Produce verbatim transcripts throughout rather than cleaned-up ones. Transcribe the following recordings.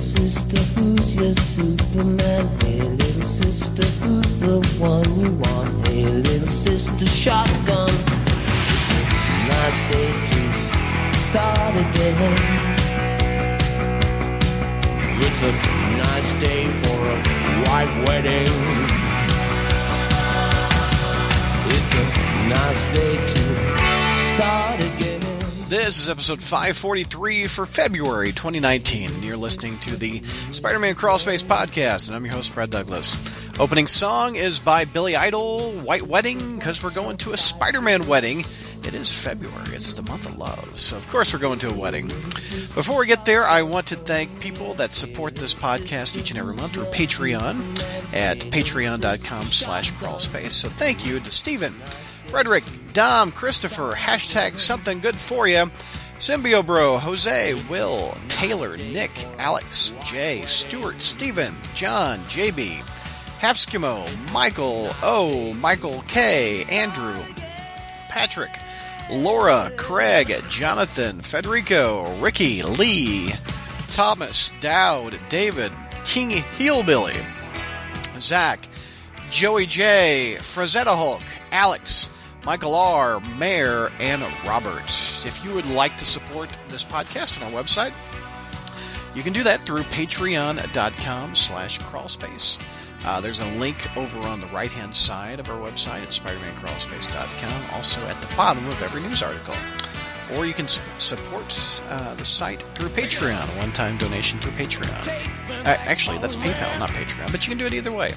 sister, who's your Superman? Hey, little sister, who's the one you want? Hey, little sister, shotgun. It's a nice day to start again. It's a nice day for a white wedding. It's a nice day to start again. This is episode five forty-three for February twenty nineteen. You're listening to the Spider-Man Crawlspace podcast, and I'm your host, Brad Douglas. Opening song is by Billy Idol, White Wedding, because we're going to a Spider-Man wedding. It is February. It's the month of love, so of course we're going to a wedding. Before we get there, I want to thank people that support this podcast each and every month through Patreon at patreon.com slash crawlspace. So thank you to Stephen, Frederick, Dom, Christopher, hashtag something good for you, Symbiobro, Jose, Will, Taylor, Nick, Alex, Jay, Stuart, Steven, John, J B, Halfskimo, Michael, O, Michael K, Andrew, Patrick, Laura, Craig, Jonathan, Federico, Ricky, Lee, Thomas, Dowd, David, King Heelbilly, Zach, Joey J, Frazetta Hulk, Alex, Michael R., Mayor, and Roberts. If you would like to support this podcast on our website, you can do that through patreon.com slash crawlspace. Uh, there's a link over on the right-hand side of our website at spider man crawlspace dot com, also at the bottom of every news article. Or you can su- support uh, the site through Patreon, a one-time donation through Patreon. Uh, actually, that's PayPal, not Patreon, but you can do it either way.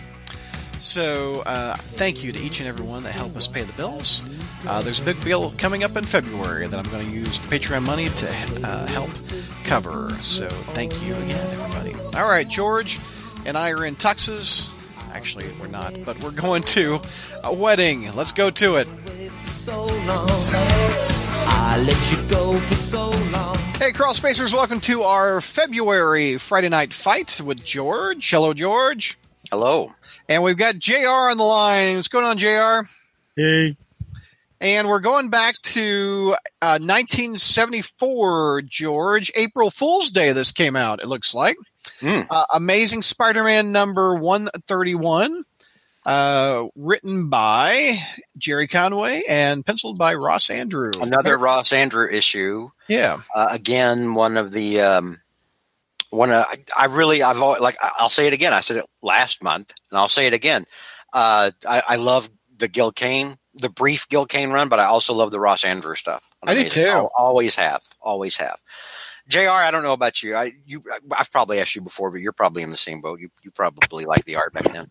So uh, thank you to each and every one that helped us pay the bills. Uh, there's a big bill coming up in February that I'm going to use the Patreon money to uh, help cover. So thank you again, everybody. All right, George and I are in tuxes. Actually, we're not, but we're going to a wedding. Let's go to it. Hey, Crawl Spacers, welcome to our February Friday Night Fight with George. Hello, George. Hello. And we've got J R on the line. What's going on, J R? Hey. And we're going back to uh, nineteen seventy-four, George. April Fool's Day this came out, it looks like. Mm. Uh, Amazing Spider-Man number one thirty-one, uh, written by Jerry Conway and penciled by Ross Andru. Another Ross Andru issue. Yeah. Uh, again, one of the... Um When I, I really, I've always, like, I'll say it again. I said it last month, and I'll say it again. Uh, I, I love the Gil Kane, the brief Gil Kane run, but I also love the Ross Andru stuff. I do too. I'll, always have, always have. J R, I don't know about you. I, you, I've probably asked you before, but you're probably in the same boat. You, you probably liked the art back then.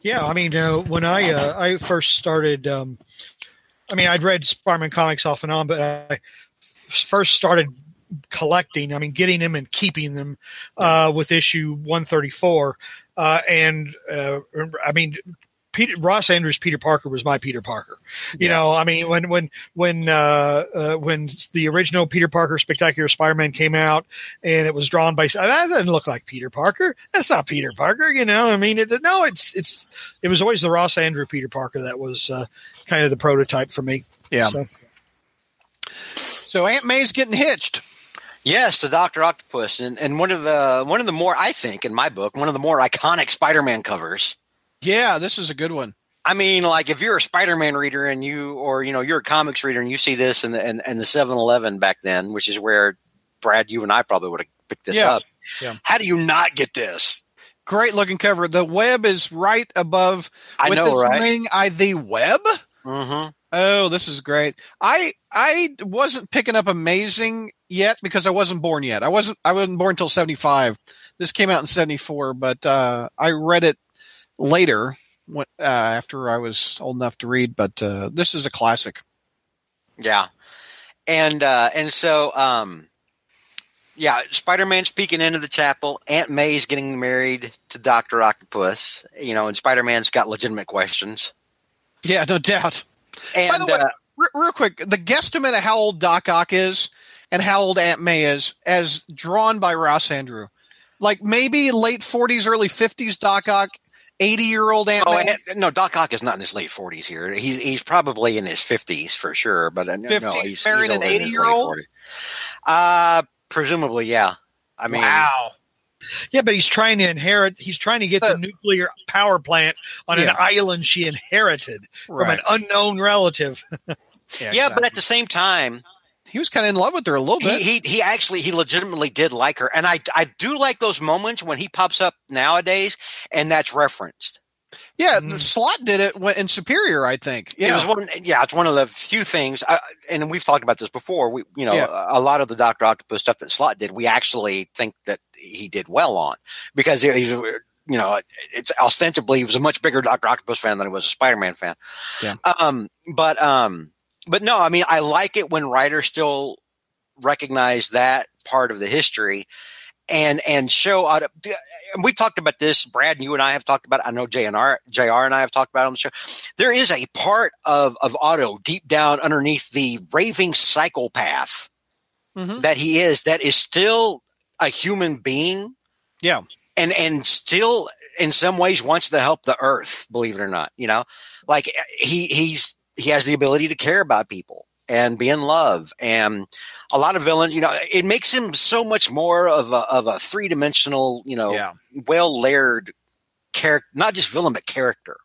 Yeah, I mean, uh, when I, uh, I first started, um, I mean, I'd read Spider-Man comics off and on, but I first started collecting, I mean, getting them and keeping them uh, with issue one thirty-four. Uh, and uh, I mean, Peter, Ross Andru's Peter Parker was my Peter Parker. You yeah. know, I mean, when when when uh, uh, when the original Peter Parker Spectacular Spider-Man came out, and it was drawn by, that doesn't look like Peter Parker. That's not Peter Parker. You know, I mean, it, no, it's it's it was always the Ross Andru Peter Parker that was uh, kind of the prototype for me. Yeah. So, so Aunt May's getting hitched. Yes, to Doctor Octopus, and, and one of the one of the more, I think, in my book, one of the more iconic Spider-Man covers. Yeah, this is a good one. I mean, like, if you're a Spider-Man reader and you, or you know, you're a comics reader and you see this in the in, in the seven eleven back then, which is where, Brad, you and I probably would have picked this yeah. up. Yeah. How do you not get this? Great looking cover. The web is right above. I with know, this right? Ring, I the web. Mm-hmm. Oh, this is great. I I wasn't picking up Amazing yet because I wasn't born yet. I wasn't I wasn't born until seventy-five. This came out in seventy-four, but uh, I read it later when, uh, after I was old enough to read. But uh, this is a classic. Yeah, and uh, and so um, yeah, Spider-Man's peeking into the chapel. Aunt May's getting married to Doctor Octopus. You know, and Spider-Man's got legitimate questions. Yeah, no doubt. And by the way, uh, re- real quick, the guesstimate of how old Doc Ock is and how old Aunt May is, as drawn by Ross Andru, like maybe late forties, early fifties. Doc Ock, eighty-year-old Aunt oh, May. Aunt, no, Doc Ock is not in his late forties here. He's he's probably in his fifties for sure. But uh, fifties, no, he's married he's an eighty-year-old. Uh, presumably, yeah. I mean, wow. Yeah, but he's trying to inherit. He's trying to get so, the nuclear power plant on yeah. an island she inherited right. from an unknown relative. yeah, yeah exactly. But at the same time, he was kind of in love with her a little bit. He, he he actually he legitimately did like her, and I I do like those moments when he pops up nowadays, and that's referenced. Yeah, mm. the Slot did it when, in Superior, I think. Yeah. It was one. Yeah, it's one of the few things, I, and we've talked about this before. We, you know, yeah. a lot of the Doctor Octopus stuff that Slot did, we actually think that he did well on because he's, you know, it's ostensibly he was a much bigger Doctor Octopus fan than he was a Spider-Man fan. Yeah. Um. But um. But no, I mean, I like it when writers still recognize that part of the history. And and show out. We talked about this, Brad, and you and I have talked about it. I know J R, J R and I have talked about it on the show. There is a part of, of Otto deep down underneath the raving psychopath mm-hmm. that he is, that is still a human being. Yeah. And and still in some ways wants to help the earth, believe it or not. You know, like he he's he has the ability to care about people and be in love, and a lot of villains, you know, it makes him so much more of a, of a three dimensional, you know, yeah. well layered character, not just villain, but character,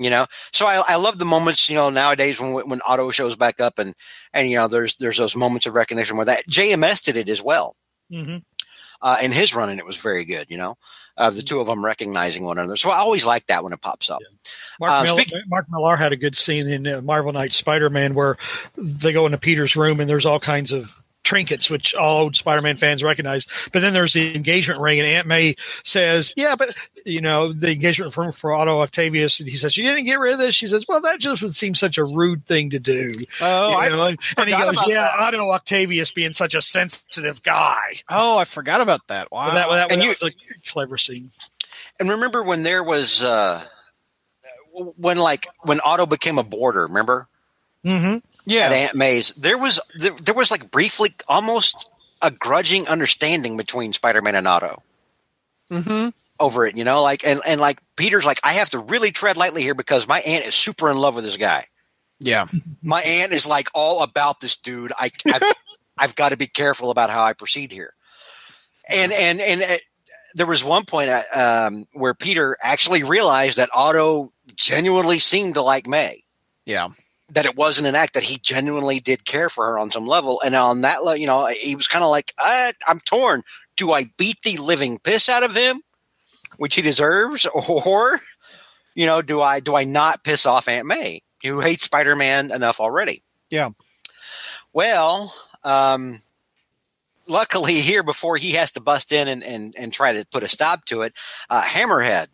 you know? So I, I love the moments, you know, nowadays when, when Otto shows back up and, and, you know, there's, there's those moments of recognition where that J M S did it as well. Mm-hmm. Uh, in his run, and it was very good, you know, of uh, the two of them recognizing one another. So I always like that when it pops up. Yeah. Mark, um, Miller, speak- Mark Millar had a good scene in uh, Marvel Knight Spider-Man where they go into Peter's room and there's all kinds of trinkets, which all old Spider-Man fans recognize. But then there's the engagement ring, and Aunt May says, yeah, but, you know, the engagement from for Otto Octavius, and he says, you didn't get rid of this? She says, well, that just would seem such a rude thing to do. Oh, you know? I And he goes, yeah, that. Otto Octavius being such a sensitive guy. Oh, I forgot about that. Wow. Well, that, well, that, and that you, was a clever scene. And remember when there was uh, – when, like, when Otto became a boarder, remember? Mm-hmm. Yeah, at Aunt May's, there was there, there was like briefly almost a grudging understanding between Spider-Man and Otto mm-hmm. over it, you know, like and, and like Peter's like, I have to really tread lightly here because my aunt is super in love with this guy. Yeah, my aunt is like all about this dude. I I've, I've got to be careful about how I proceed here. And and and uh, there was one point um, where Peter actually realized that Otto genuinely seemed to like May. Yeah. That it wasn't an act, that he genuinely did care for her on some level. And on that level, you know, he was kind of like, uh, I'm torn. Do I beat the living piss out of him, which he deserves? Or, you know, do I, do I not piss off Aunt May, who hates Spider-Man enough already? Yeah. Well, um, luckily here, before he has to bust in and, and, and try to put a stop to it, uh, Hammerhead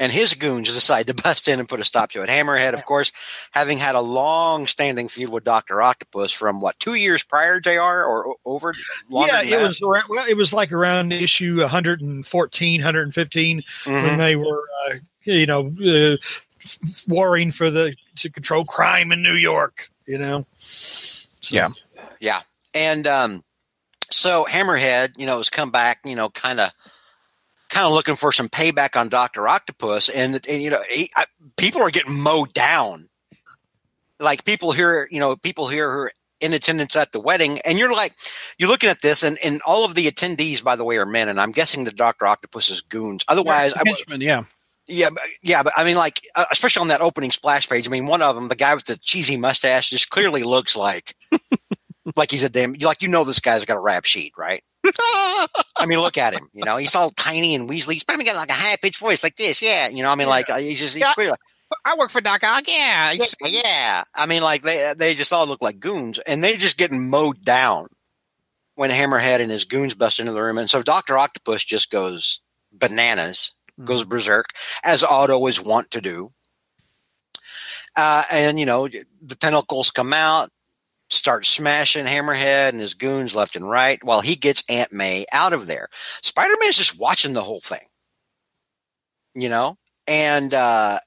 and his goons decide to bust in and put a stop to it. Hammerhead, of course, having had a long-standing feud with Doctor Octopus from, what, two years prior, J R, or over? Yeah, it was, around, well, it was like around issue one fourteen, one fifteen mm-hmm. when they were, uh, you know, uh, warring for the to control crime in New York, you know? So. Yeah. Yeah. And um, so Hammerhead, you know, has come back, you know, kind of, kind of looking for some payback on Doctor Octopus, and, and you know, he, I, people are getting mowed down. Like people here, you know, people here who are in attendance at the wedding, and you're like, you're looking at this, and, and all of the attendees, by the way, are men, and I'm guessing the Doctor Octopus is goons. Otherwise, yeah, I, yeah, yeah, but, yeah, but I mean, like, uh, especially on that opening splash page. I mean, one of them, the guy with the cheesy mustache, just clearly looks like, like he's a damn, like you know, this guy's got a rap sheet, right? I mean, look at him. You know, he's all tiny and weaselly. He's probably got like a high pitched voice like this. Yeah, you know, I mean, yeah. like he's just he's yeah. clear. Like, I work for Doc Ock. Yeah, yeah, yeah. I mean, like they they just all look like goons, and they're just getting mowed down when Hammerhead and his goons bust into the room, and so Doctor Octopus just goes bananas, mm-hmm. goes berserk, as Otto is wont to do. Uh, and you know, the tentacles come out. Start smashing Hammerhead and his goons left and right while he gets Aunt May out of there. Spider-Man's just watching the whole thing, you know, and, uh,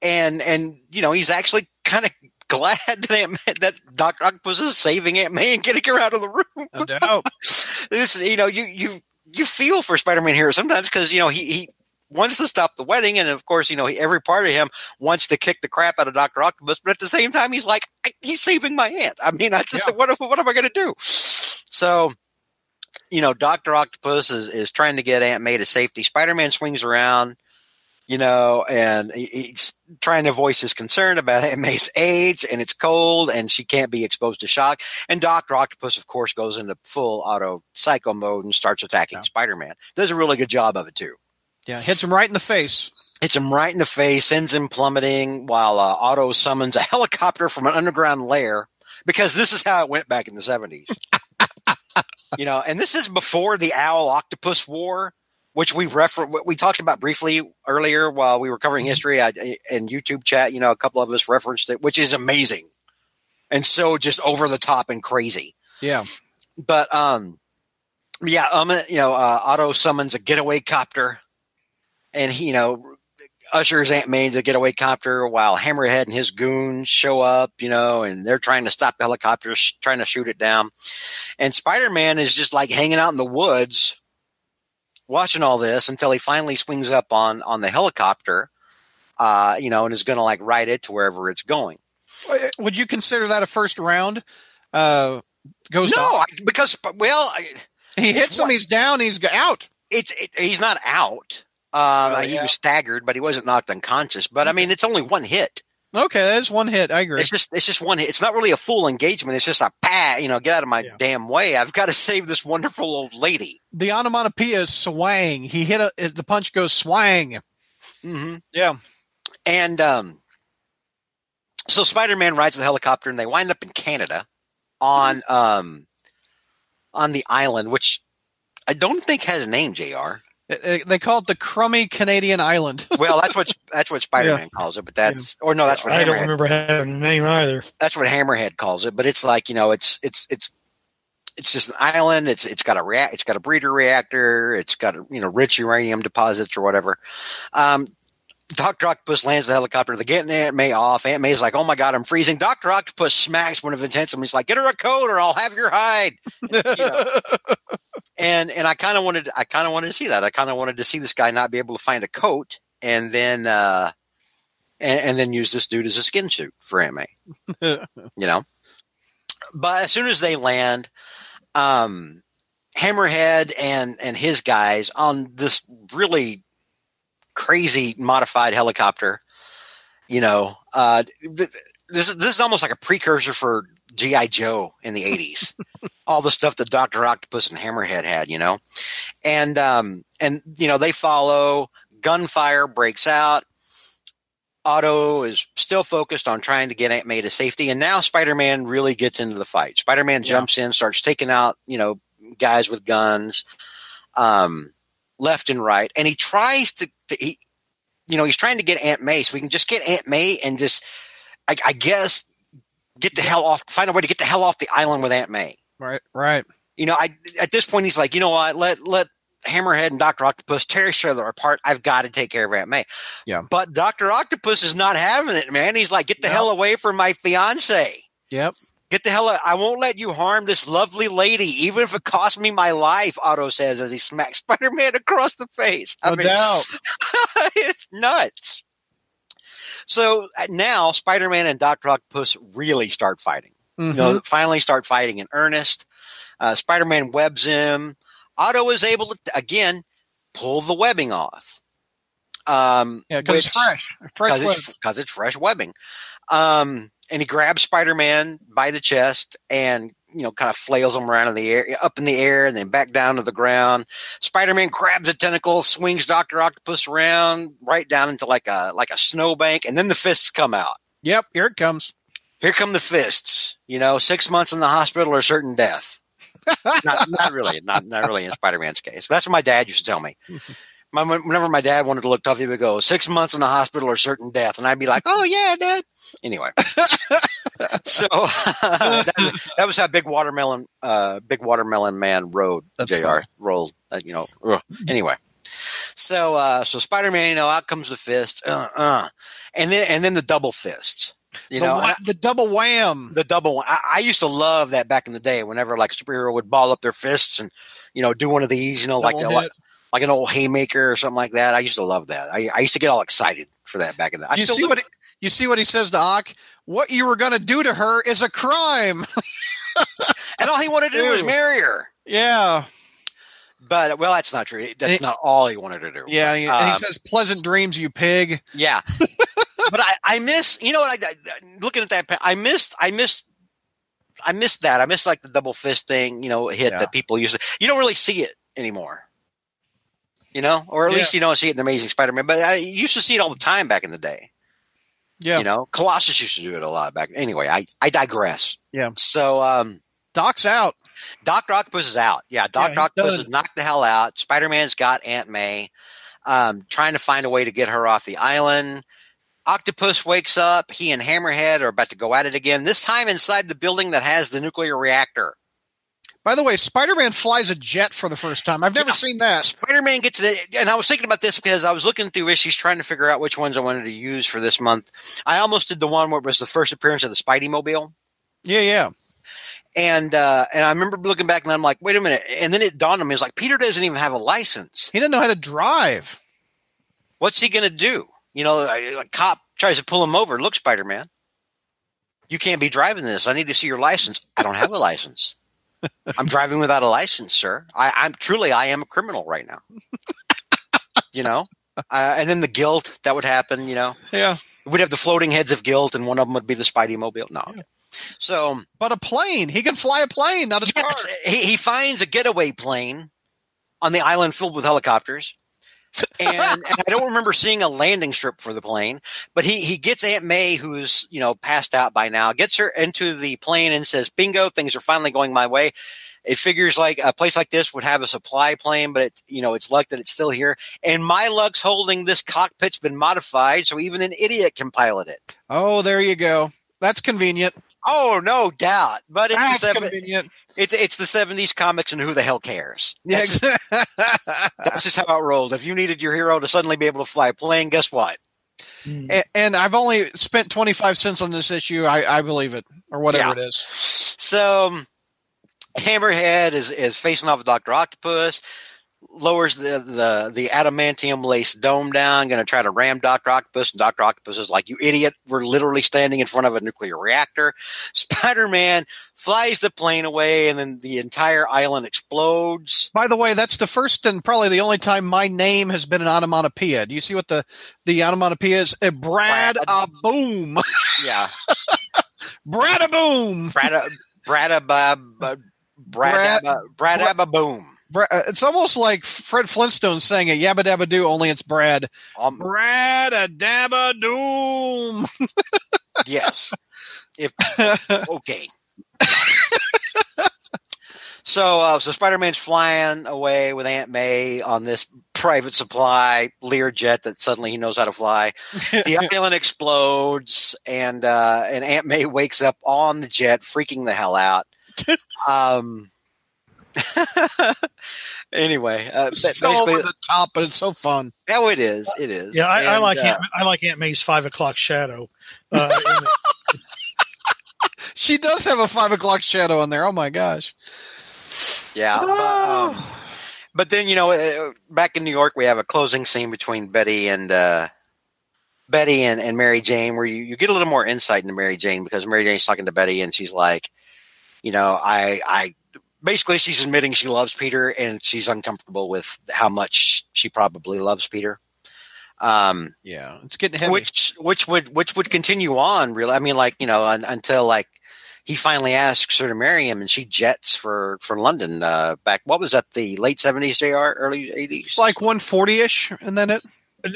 and, and, you know, he's actually kind of glad that Aunt May, that Doctor Octopus is saving Aunt May and getting her out of the room. No doubt. This, you know, you, you, you feel for Spider-Man here sometimes because, you know, he, he, wants to stop the wedding, and of course, you know, he, every part of him wants to kick the crap out of Doctor Octopus, but at the same time, he's like, he's saving my aunt. I mean, I just, yeah. what, what am I going to do? So you know, Doctor Octopus is, is trying to get Aunt May to safety. Spider-Man swings around, you know, and he's trying to voice his concern about Aunt May's age, and it's cold, and she can't be exposed to shock. And Doctor Octopus, of course, goes into full auto psycho mode and starts attacking yeah. Spider-Man. Does a really good job of it, too. Yeah, hits him right in the face. Hits him right in the face, sends him plummeting, while uh, Otto summons a helicopter from an underground lair, because this is how it went back in the seventies. You know, and this is before the Owl-Octopus War, which we refer- we talked about briefly earlier while we were covering history I, in YouTube chat. You know, a couple of us referenced it, which is amazing. And so just over the top and crazy. Yeah. But, um, yeah, um, you know, uh, Otto summons a getaway copter and, he, you know, ushers Aunt May into the getaway copter while Hammerhead and his goons show up, you know, and they're trying to stop the helicopter, sh- trying to shoot it down. And Spider-Man is just like hanging out in the woods watching all this until he finally swings up on, on the helicopter, uh, you know, and is going to like ride it to wherever it's going. Would you consider that a first round? Uh, goes no, I, because, well, I, he hits him, what? He's down, he's out. It's, it, he's not out. Um, oh, yeah. He was staggered, but he wasn't knocked unconscious. But I mean, it's only one hit. Okay, that is one hit. I agree. It's just, it's just one hit. It's not really a full engagement. It's just a pat. You know, get out of my yeah. damn way! I've got to save this wonderful old lady. The onomatopoeia is swang. He hit a, the punch goes swang. Mm-hmm. Yeah, and um, so Spider-Man rides the helicopter, and they wind up in Canada on mm-hmm. um, on the island, which I don't think has a name, J R. They call it the crummy Canadian island. Well, that's what that's what Spider-Man yeah. calls it, but that's or no, that's what I Hammerhead, don't remember having a name either. That's what Hammerhead calls it, but it's like, you know, it's it's it's it's just an island. It's it's got a rea- it's got a breeder reactor. It's got a, you know, rich uranium deposits or whatever. Um, Doctor Octopus lands the helicopter. They're getting Aunt May off. Aunt May's like, "Oh my God, I'm freezing." Doctor Octopus smacks one of his hands and he's like, "Get her a coat, or I'll have your hide." And, you know, And and I kind of wanted I kind of wanted to see that. I kind of wanted to see this guy not be able to find a coat, and then uh, and, and then use this dude as a skin suit for M A. You know. But as soon as they land, um, Hammerhead and and his guys on this really crazy modified helicopter. You know, uh, th- this is this is almost like a precursor for G I. Joe in the eighties, all the stuff that Doctor Octopus and Hammerhead had, you know, and, um, and, you know, they follow, gunfire breaks out. Otto is still focused on trying to get Aunt May to safety. And now Spider-Man really gets into the fight. Spider-Man jumps yeah. in, starts taking out, you know, guys with guns, um, left and right. And he tries to, to he, you know, he's trying to get Aunt May. So we can just get Aunt May and just, I, I guess, get the hell off, find a way to get the hell off the island with Aunt May. Right, right. You know, I, at this point, he's like, you know what, let, let Hammerhead and Doctor Octopus tear each other apart. I've got to take care of Aunt May. Yeah. But Doctor Octopus is not having it, man. He's like, get the yep. hell away from my fiance. Yep. Get the hell out. I won't let you harm this lovely lady, even if it costs me my life, Otto says as he smacks Spider-Man across the face. I no mean, doubt. It's nuts. So now Spider-Man and Doctor Octopus really start fighting. Mm-hmm. You know, finally start fighting in earnest. Uh, Spider-Man webs him. Otto is able to, again, pull the webbing off. Um, yeah, because it's fresh. Because it's, it's fresh webbing. Um, and he grabs Spider-Man by the chest and, you know, kind of flails him around in the air, up in the air, and then back down to the ground. Spider-Man grabs a tentacle, swings Doctor Octopus around right down into like a like a snowbank, and then the fists come out. Yep, here it comes. Here come the fists. You know, six months in the hospital or certain death. not, not really, not not really in Spider-Man's case. That's what my dad used to tell me. My, whenever my dad wanted to look tough, he would go, six months in the hospital or certain death. And I'd be like, oh, yeah, Dad. Anyway. so uh, that, that was how Big Watermelon uh, Big Watermelon Man rode, J R. Rolled, uh, you know. Ugh. Anyway. So uh, so Spider-Man, you know, out comes the fist. Uh, uh. And then and then the double fists. You the, know, wh- I, the double wham. The double I, I used to love that back in the day whenever, like, a superhero would ball up their fists and, you know, do one of these, you know, double like a lot. Like an old haymaker or something like that. I used to love that. I, I used to get all excited for that back in the. I you still see what it. You see what he says to Ock? What you were going to do to her is a crime. And all he wanted to Dude. do was marry her. Yeah. But, well, that's not true. That's it, not all he wanted to do. Yeah, and um, he says, pleasant dreams, you pig. Yeah. But I, I miss, you know what, I, I, looking at that, I missed, I missed, I missed that. I missed like the double fist thing, you know, hit yeah. that people usually, you don't really see it anymore. You know, or at yeah. least you don't see it in Amazing Spider-Man, but I used to see it all the time back in the day. Yeah. You know, Colossus used to do it a lot back. Anyway, I, I digress. Yeah. So, um, Doc's out. Doctor Octopus is out. Yeah. Doctor yeah, Octopus is knocked the hell out. Spider-Man's got Aunt May, um, trying to find a way to get her off the island. Octopus wakes up. He and Hammerhead are about to go at it again, this time inside the building that has the nuclear reactor. By the way, Spider-Man flies a jet for the first time. I've never yeah. seen that. Spider-Man gets it. And I was thinking about this because I was looking through issues trying to figure out which ones I wanted to use for this month. I almost did the one where it was the first appearance of the Spidey Mobile. Yeah, yeah. And uh, and I remember looking back and I'm like, wait a minute. And then it dawned on me. It's like, Peter doesn't even have a license. He doesn't know how to drive. What's he going to do? You know, a cop tries to pull him over. Look, Spider-Man, you can't be driving this. I need to see your license. I don't have a license. I'm driving without a license, sir. I, I'm truly, I am a criminal right now. You know, uh, and then the guilt that would happen. You know, yeah, we'd have the floating heads of guilt, and one of them would be the Spidey Mobile. No, yeah. So, but a plane. He can fly a plane, not a car. Yes, he, he finds a getaway plane on the island filled with helicopters. and, and I don't remember seeing a landing strip for the plane, but he, he gets Aunt May, who's, you know, passed out by now, gets her into the plane and says, bingo, things are finally going my way. It figures like a place like this would have a supply plane, but it's, you know, it's luck that it's still here. And my luck's holding this cockpit's been modified, so even an idiot can pilot it. Oh, there you go. That's convenient. Oh, no doubt. But it's that's the seven, convenient. It's it's the seventies comics, and who the hell cares? That's, yeah, exactly. That's just how it rolled. If you needed your hero to suddenly be able to fly a plane, guess what? Mm. And, and I've only spent twenty-five cents on this issue. I, I believe it, or whatever yeah. it is. So Hammerhead is, is facing off with Doctor Octopus, lowers the, the, the adamantium lace dome down, going to try to ram Doctor Octopus, and Doctor Octopus is like, you idiot, we're literally standing in front of a nuclear reactor. Spider-Man flies the plane away, and then the entire island explodes. By the way, that's the first and probably the only time my name has been an onomatopoeia. Do you see what the, the onomatopoeia is? A Brad-a-boom. Yeah. Brad-a-boom. Brad-a-boom. It's almost like Fred Flintstone saying a yabba dabba doo, only it's Brad. Um, Brad a dabba doom. Yes. If okay. so, uh, so Spider-Man's flying away with Aunt May on this private supply Learjet that suddenly he knows how to fly. The island explodes, and uh, and Aunt May wakes up on the jet, freaking the hell out. Um. Anyway, uh, it's so over the top, but it's so fun. Oh, it is! It is. Yeah, I, and, I like uh, Aunt, I like Aunt May's five o'clock shadow. Uh, the- she does have a five o'clock shadow on there. Oh my gosh! Yeah, oh. but, um, but then you know, uh, back in New York, we have a closing scene between Betty and uh, Betty and, and Mary Jane, where you, you get a little more insight into Mary Jane, because Mary Jane's talking to Betty, and she's like, you know, I I. Basically, she's admitting she loves Peter, and she's uncomfortable with how much she probably loves Peter. Um, yeah, it's getting heavy. Which, which would, which would continue on, really. I mean, like, you know, un, until like he finally asks her to marry him, and she jets for for London. Uh, back, what was that? The late seventies, J R, early eighties, like one forty ish, and then it.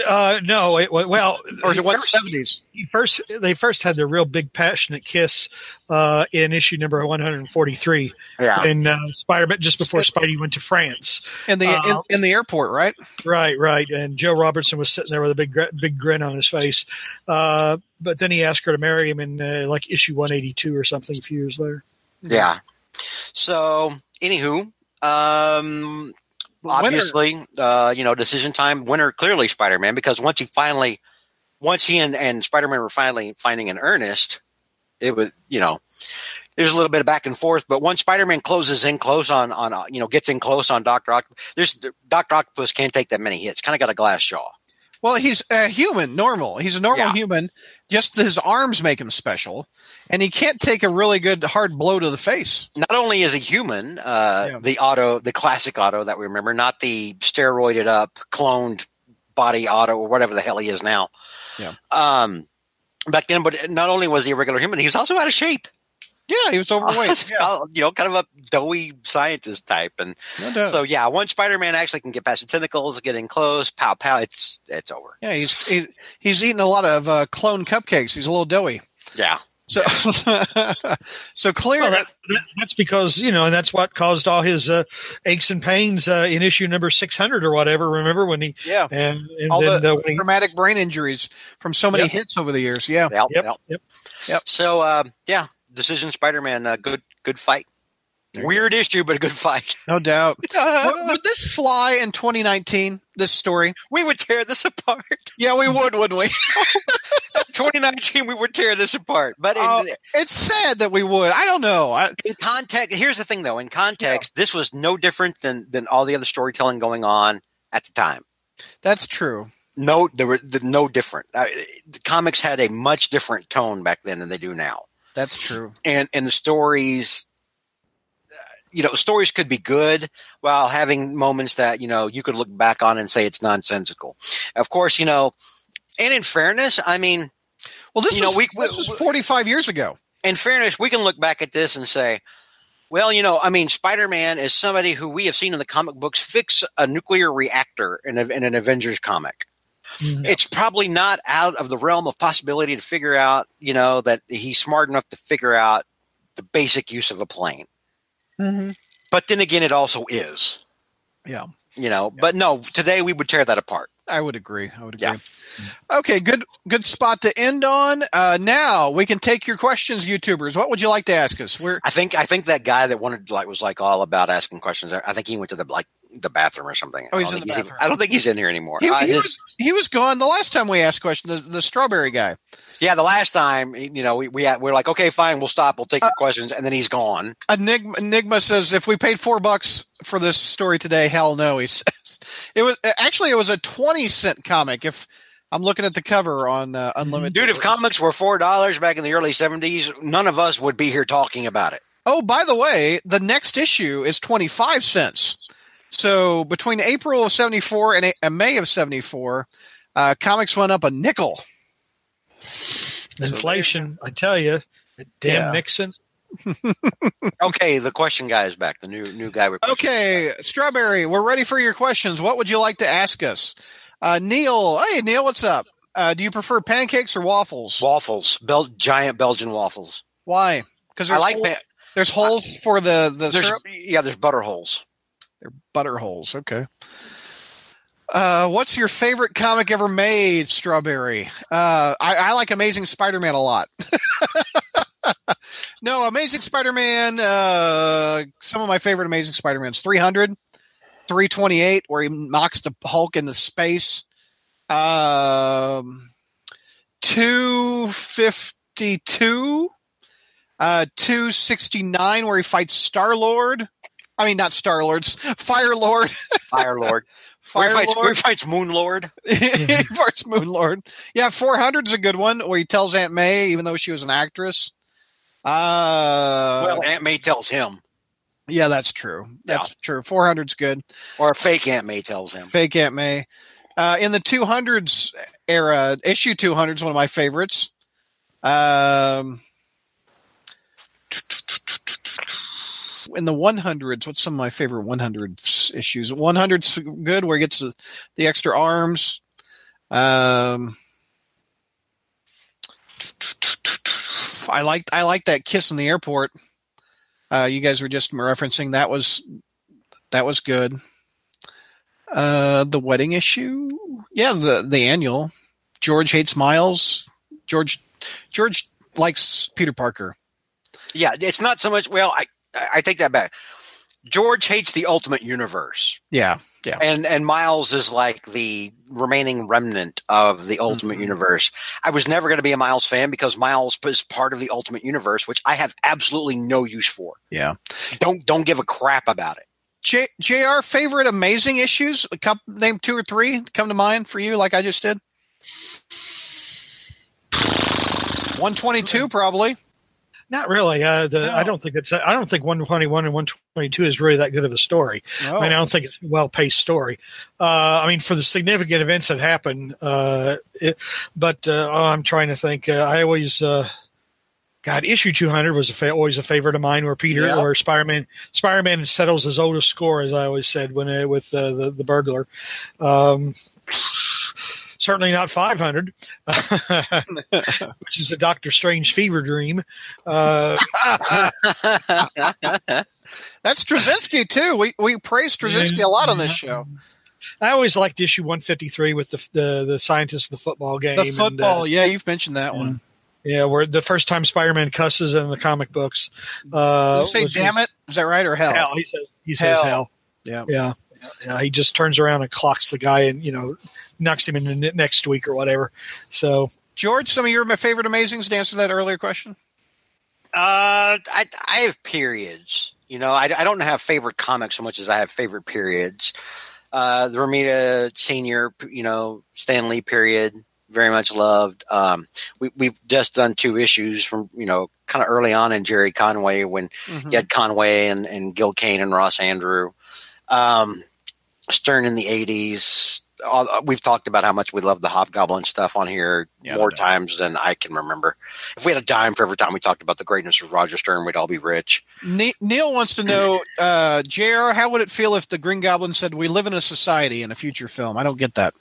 Uh, no, it well, or it was seventies. First, they first had their real big passionate kiss uh, in issue number one hundred and forty-three. Yeah, in uh, Spider-Man, just before Spidey went to France, and the uh, in, in the airport, right? Right, right. And Joe Robertson was sitting there with a big, big grin on his face. Uh, but then he asked her to marry him in uh, like issue one eighty-two or something, a few years later. Yeah. So, anywho, um. Obviously, uh, you know, decision time. Winner, clearly Spider-Man, because once he finally, once he and, and Spider-Man were finally finding an earnest, it was, you know, there's a little bit of back and forth. But once Spider-Man closes in close on, on you know, gets in close on Doctor Octopus, there's Doctor Octopus can't take that many hits. Kind of got a glass jaw. Well, he's a human, normal. He's a normal yeah. human. Just his arms make him special. And he can't take a really good hard blow to the face. Not only is he human, uh, yeah. the Otto, the classic Otto that we remember, not the steroided up, cloned body Otto or whatever the hell he is now. Yeah. Um, back then, but not only was he a regular human, he was also out of shape. Yeah, he was overweight. Yeah. You know, kind of a doughy scientist type. And no so, yeah, once Spider-Man actually can get past the tentacles, get in close, pow, pow, it's it's over. Yeah, he's he, he's eating a lot of uh, clone cupcakes. He's a little doughy. Yeah. So, so clearly. Well, that, that's because, you know, that's what caused all his uh, aches and pains uh, in issue number six hundred or whatever. Remember when he. Yeah. And, and all then, the, uh, the traumatic he, brain injuries from so many yep. hits over the years. Yeah. Yep. Yep. Yep. yep. So, uh, yeah. Decision Spider-Man, uh, good good fight. Weird issue, but a good fight. No doubt. would, would this fly in twenty nineteen, this story? We would tear this apart. Yeah, we would, wouldn't we? twenty nineteen, we would tear this apart. But in, uh, it's sad that we would. I don't know. I, in context, here's the thing, though. In context, yeah. this was no different than, than all the other storytelling going on at the time. That's true. No, there were no different. Uh, the comics had a much different tone back then than they do now. That's true. And and the stories, you know, stories could be good while having moments that, you know, you could look back on and say it's nonsensical. Of course, you know, and in fairness, I mean, well, this, you was, know, we, this we, was forty-five years ago. In fairness, we can look back at this and say, well, you know, I mean, Spider-Man is somebody who we have seen in the comic books fix a nuclear reactor in, a, in an Avengers comic. No. It's probably not out of the realm of possibility to figure out, you know, that he's smart enough to figure out the basic use of a plane. Mm-hmm. But then again, it also is. Yeah. You know, yeah. but no, today we would tear that apart. I would agree. I would agree. Yeah. Mm-hmm. Okay, good good spot to end on. Uh, now we can take your questions, YouTubers. What would you like to ask us? We're- I think I think that guy that wanted like was like all about asking questions. I think he went to the like the bathroom or something. Oh, he's in the bathroom. Even, I don't think he's in here anymore. He, uh, he, his, was, he was gone the last time we asked questions. The, the strawberry guy. Yeah, the last time, you know, we, we had, we're like, okay, fine, we'll stop, we'll take uh, your questions, and then he's gone. Enigma, Enigma says, if we paid four bucks for this story today, hell no. He says it was actually it was a twenty cent comic. If I'm looking at the cover on uh, Unlimited, dude, if comics were four dollars back in the early seventies, none of us would be here talking about it. Oh, by the way, the next issue is twenty five cents. So between April of seventy-four and a- May of seventy-four, uh, comics went up a nickel. Inflation, so I tell you, damn yeah. Nixon. Okay, the question guy is back. The new new guy. Okay, Strawberry, we're ready for your questions. What would you like to ask us, uh, Neil? Hey, Neil, what's up? Uh, do you prefer pancakes or waffles? Waffles, Bel- giant Belgian waffels. Why? Because I like whole, pan- there's holes I, for the the there's, syrup? Yeah, there's butter holes. They're butter holes. Okay. Uh, what's your favorite comic ever made, Strawberry? Uh, I, I like Amazing Spider-Man a lot. No, Amazing Spider-Man, uh, some of my favorite Amazing Spider-Mans, three hundred, three twenty-eight, where he knocks the Hulk into space, um, two fifty-two, uh, two sixty-nine, where he fights Star-Lord. I mean, not Star-Lord's, Fire-Lord. Fire-Lord. Fire where, fights, where fights Moon-Lord. He fights Moon-Lord. Yeah, four hundred's a good one, where he tells Aunt May, even though she was an actress. Uh, well, Aunt May tells him. Yeah, that's true. That's yeah. true. four hundred's good. Or fake Aunt May tells him. Fake Aunt May. Uh, in the two hundreds era, issue two hundred is one of my favorites. Um... In the one hundreds, what's some of my favorite one hundreds issues? one hundred's good, where he gets the, the extra arms. Um, I liked I liked that kiss in the airport. Uh, you guys were just referencing that was that was good. Uh, the wedding issue, yeah, the the annual. George hates Miles. George George likes Peter Parker. Yeah, it's not so much. Well, I. I take that back. George hates the Ultimate Universe. Yeah, yeah. And and Miles is like the remaining remnant of the Ultimate mm-hmm. Universe. I was never going to be a Miles fan because Miles is part of the Ultimate Universe, which I have absolutely no use for. Yeah. Don't don't give a crap about it. J- JR, favorite Amazing issues? A couple, name two or three come to mind for you, like I just did. one twenty-two, probably. Not really. Uh, the, no. I don't think it's. I don't think one twenty-one and one twenty-two is really that good of a story. No. I mean, I don't think it's a well-paced story. Uh, I mean, for the significant events that happen. Uh, it, but uh, oh, I'm trying to think. Uh, I always. Uh, God, issue two hundred was a fa- always a favorite of mine, where Peter yeah. or Spider-Man Spider-Man settles his oldest score, as I always said, when uh, with uh, the the burglar. Um, Certainly not five hundred, which is a Doctor Strange fever dream. Uh, That's Straczynski, too. We we praise Straczynski a lot on this show. I always liked issue one fifty-three with the the, the scientists in the football game. The football, and, uh, yeah, you've mentioned that yeah. one. Yeah, where the first time Spider-Man cusses in the comic books. Uh, Does he say damn it? Is that right? Or hell? Hell. He says, he says hell. hell. Yeah. Yeah. Uh, he just turns around and clocks the guy and, you know, knocks him in the next week or whatever. So, George, some of your favorite Amazings to answer that earlier question? Uh, I, I have periods. You know, I, I don't have favorite comics so much as I have favorite periods. Uh, the Romita Senior, you know, Stan Lee period, very much loved. Um, we, we've just done two issues from, you know, kind of early on in Jerry Conway when mm-hmm. you had Conway and, and Gil Kane and Ross Andru. Um, Stern in the eighties. We've talked about how much we love the Hobgoblin stuff on here yeah, more times than I can remember. If we had a dime for every time we talked about the greatness of Roger Stern, we'd all be rich. Ne- Neil wants to know, uh, J R, how would it feel if the Green Goblin said, "We live in a society" in a future film? I don't get that.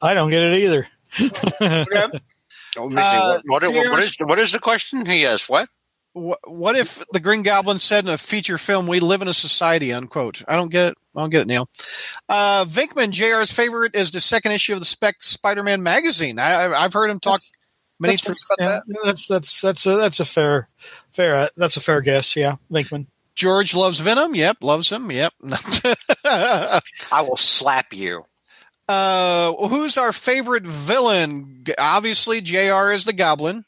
I don't get it either. Okay. Oh, uh, what, what, what, what, is, what is the question? He asked what? What if the Green Goblin said in a feature film, "We live in a society," unquote? I don't get it. I don't get it, Neil. Uh, Venkman, J R's favorite is the second issue of the Spec Spider-Man magazine. I, I've heard him talk that's, many that's times about yeah, that. That's that's that's a that's a fair, fair uh, that's a fair guess. Yeah, Venkman. George loves Venom. Yep, loves him. Yep. I will slap you. Uh, who's our favorite villain? Obviously, J R is the Goblin.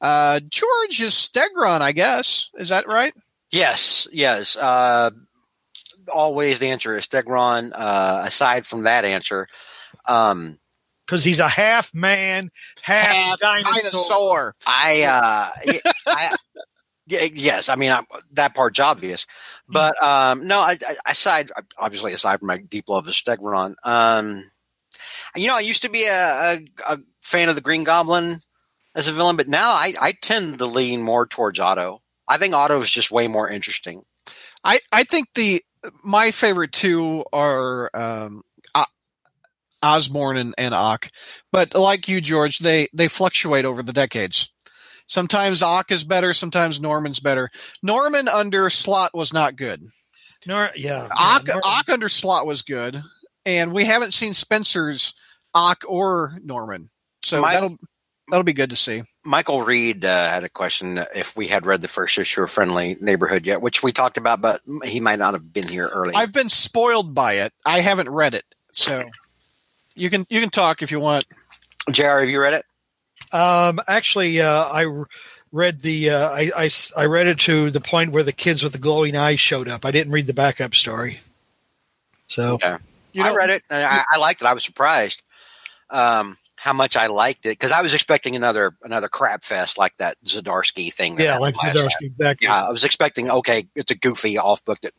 Uh, George is Stegron, I guess. Is that right? Yes, yes. Uh, always the answer is Stegron. Uh, aside from that answer, um, because he's a half man, half, half dinosaur. dinosaur. I, uh, I, I, yes. I mean, I, that part's obvious, but um, no. I, I, aside, obviously, aside from my deep love of Stegron, um, you know, I used to be a, a, a fan of the Green Goblin as a villain, but now I, I tend to lean more towards Otto. I think Otto is just way more interesting. I, I think the my favorite two are um, o- Osborn and, and Ock. But like you, George, they, they fluctuate over the decades. Sometimes Ock is better. Sometimes Norman's better. Norman under Slott was not good. Nor, yeah, Ock, yeah, Ock under Slott was good. And we haven't seen Spencer's Ock or Norman. So my, that'll... That'll be good to see. Michael Reed uh, had a question if we had read the first issue of Friendly Neighborhood yet, which we talked about, but he might not have been here earlier. I've been spoiled by it. I haven't read it, so you can you can talk if you want. J R, have you read it? Um, actually, uh, I read the uh, I, I I read it to the point where the kids with the glowing eyes showed up. I didn't read the backup story, so okay. you know, I read it. And I, I liked it. I was surprised. Um. How much I liked it, because I was expecting another another crap fest like that Zdarsky thing. That yeah, like Zdarsky at. back. Yeah, I was expecting. Okay, it's a goofy off book that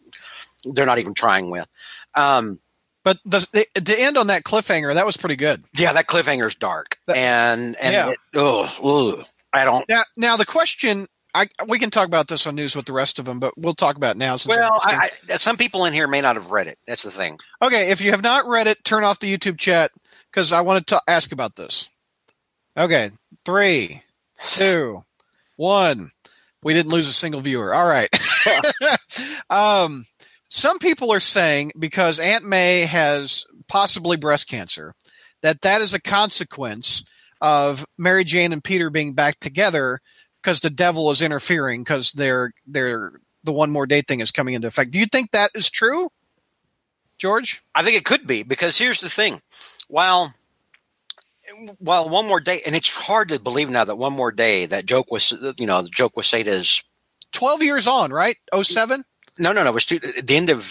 they're not even trying with. Um, but the, the, to end on that cliffhanger, that was pretty good. Yeah, that cliffhanger's dark, that, and and oh, yeah. I don't. Now, now the question. I, we can talk about this on news with the rest of them, but we'll talk about it now. Since well, I, I, some people in here may not have read it. That's the thing. Okay, if you have not read it, turn off the YouTube chat because I want to ask about this. Okay, three, two, one. We didn't lose a single viewer. All right. um, some people are saying because Aunt May has possibly breast cancer, that that is a consequence of Mary Jane and Peter being back together because the devil is interfering because they're, they're, the one more day thing is coming into effect. Do you think that is true, George? I think it could be, because here's the thing. While, while one more day, and it's hard to believe now that one more day, that joke was, you know, the joke was Sada's twelve years on, right? oh seven? No, no, no. It was two, the end of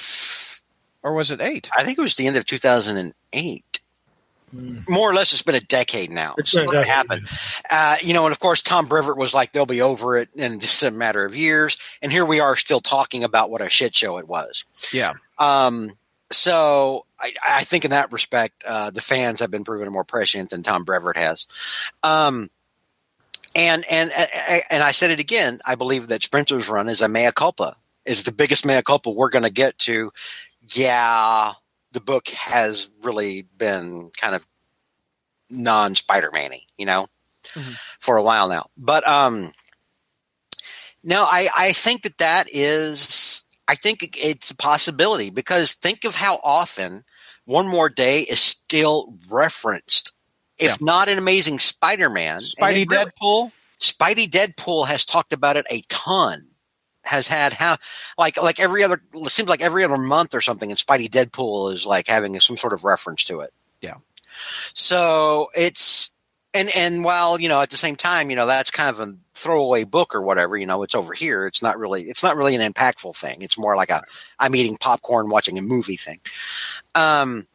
Or was it eight? I think it was the end of two thousand eight. Mm. More or less, it's been a decade now. It's so what happened. Uh, you know, and of course, Tom Brevoort was like, they'll be over it in just a matter of years. And here we are still talking about what a shit show it was. Yeah. Um, so I, I think in that respect, uh, the fans have been proven more prescient than Tom Brevoort has. Um, and, and, and I said it again, I believe that Spencer's run is a mea culpa, is the biggest mea culpa we're going to get to. Yeah, the book has really been kind of non-Spider-Man-y, you know, mm-hmm. for a while now. But um, no, I, I think that that is – I think it's a possibility, because think of how often One More Day is still referenced, if yeah. not in Amazing Spider-Man. Spidey Deadpool? Really, Spidey Deadpool has talked about it a ton. Has had how like like every other it seems like every other month or something, and Spidey Deadpool is like having some sort of reference to it. Yeah. So it's and and while, you know, at the same time, you know, that's kind of a throwaway book or whatever, you know, it's over here. It's not really it's not really an impactful thing. It's more like a I'm eating popcorn watching a movie thing. Um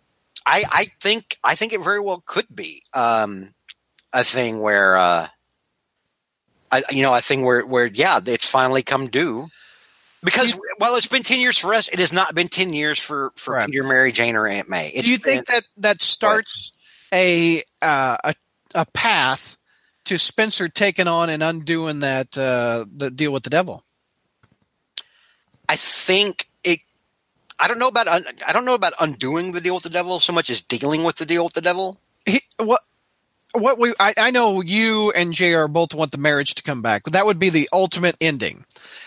I I think I think it very well could be um a thing where uh I, you know, a thing where, where, yeah, it's finally come due. Because you, while it's been ten years for us, it has not been ten years for, for right. Peter, Mary Jane, or Aunt May. It's, do you think that that starts a, uh, a a path to Spencer taking on and undoing that uh, the deal with the devil? I think it. I don't know about I don't know about undoing the deal with the devil so much as dealing with the deal with the devil. He, what? What we I, I know you and J R both want the marriage to come back. That would be the ultimate ending.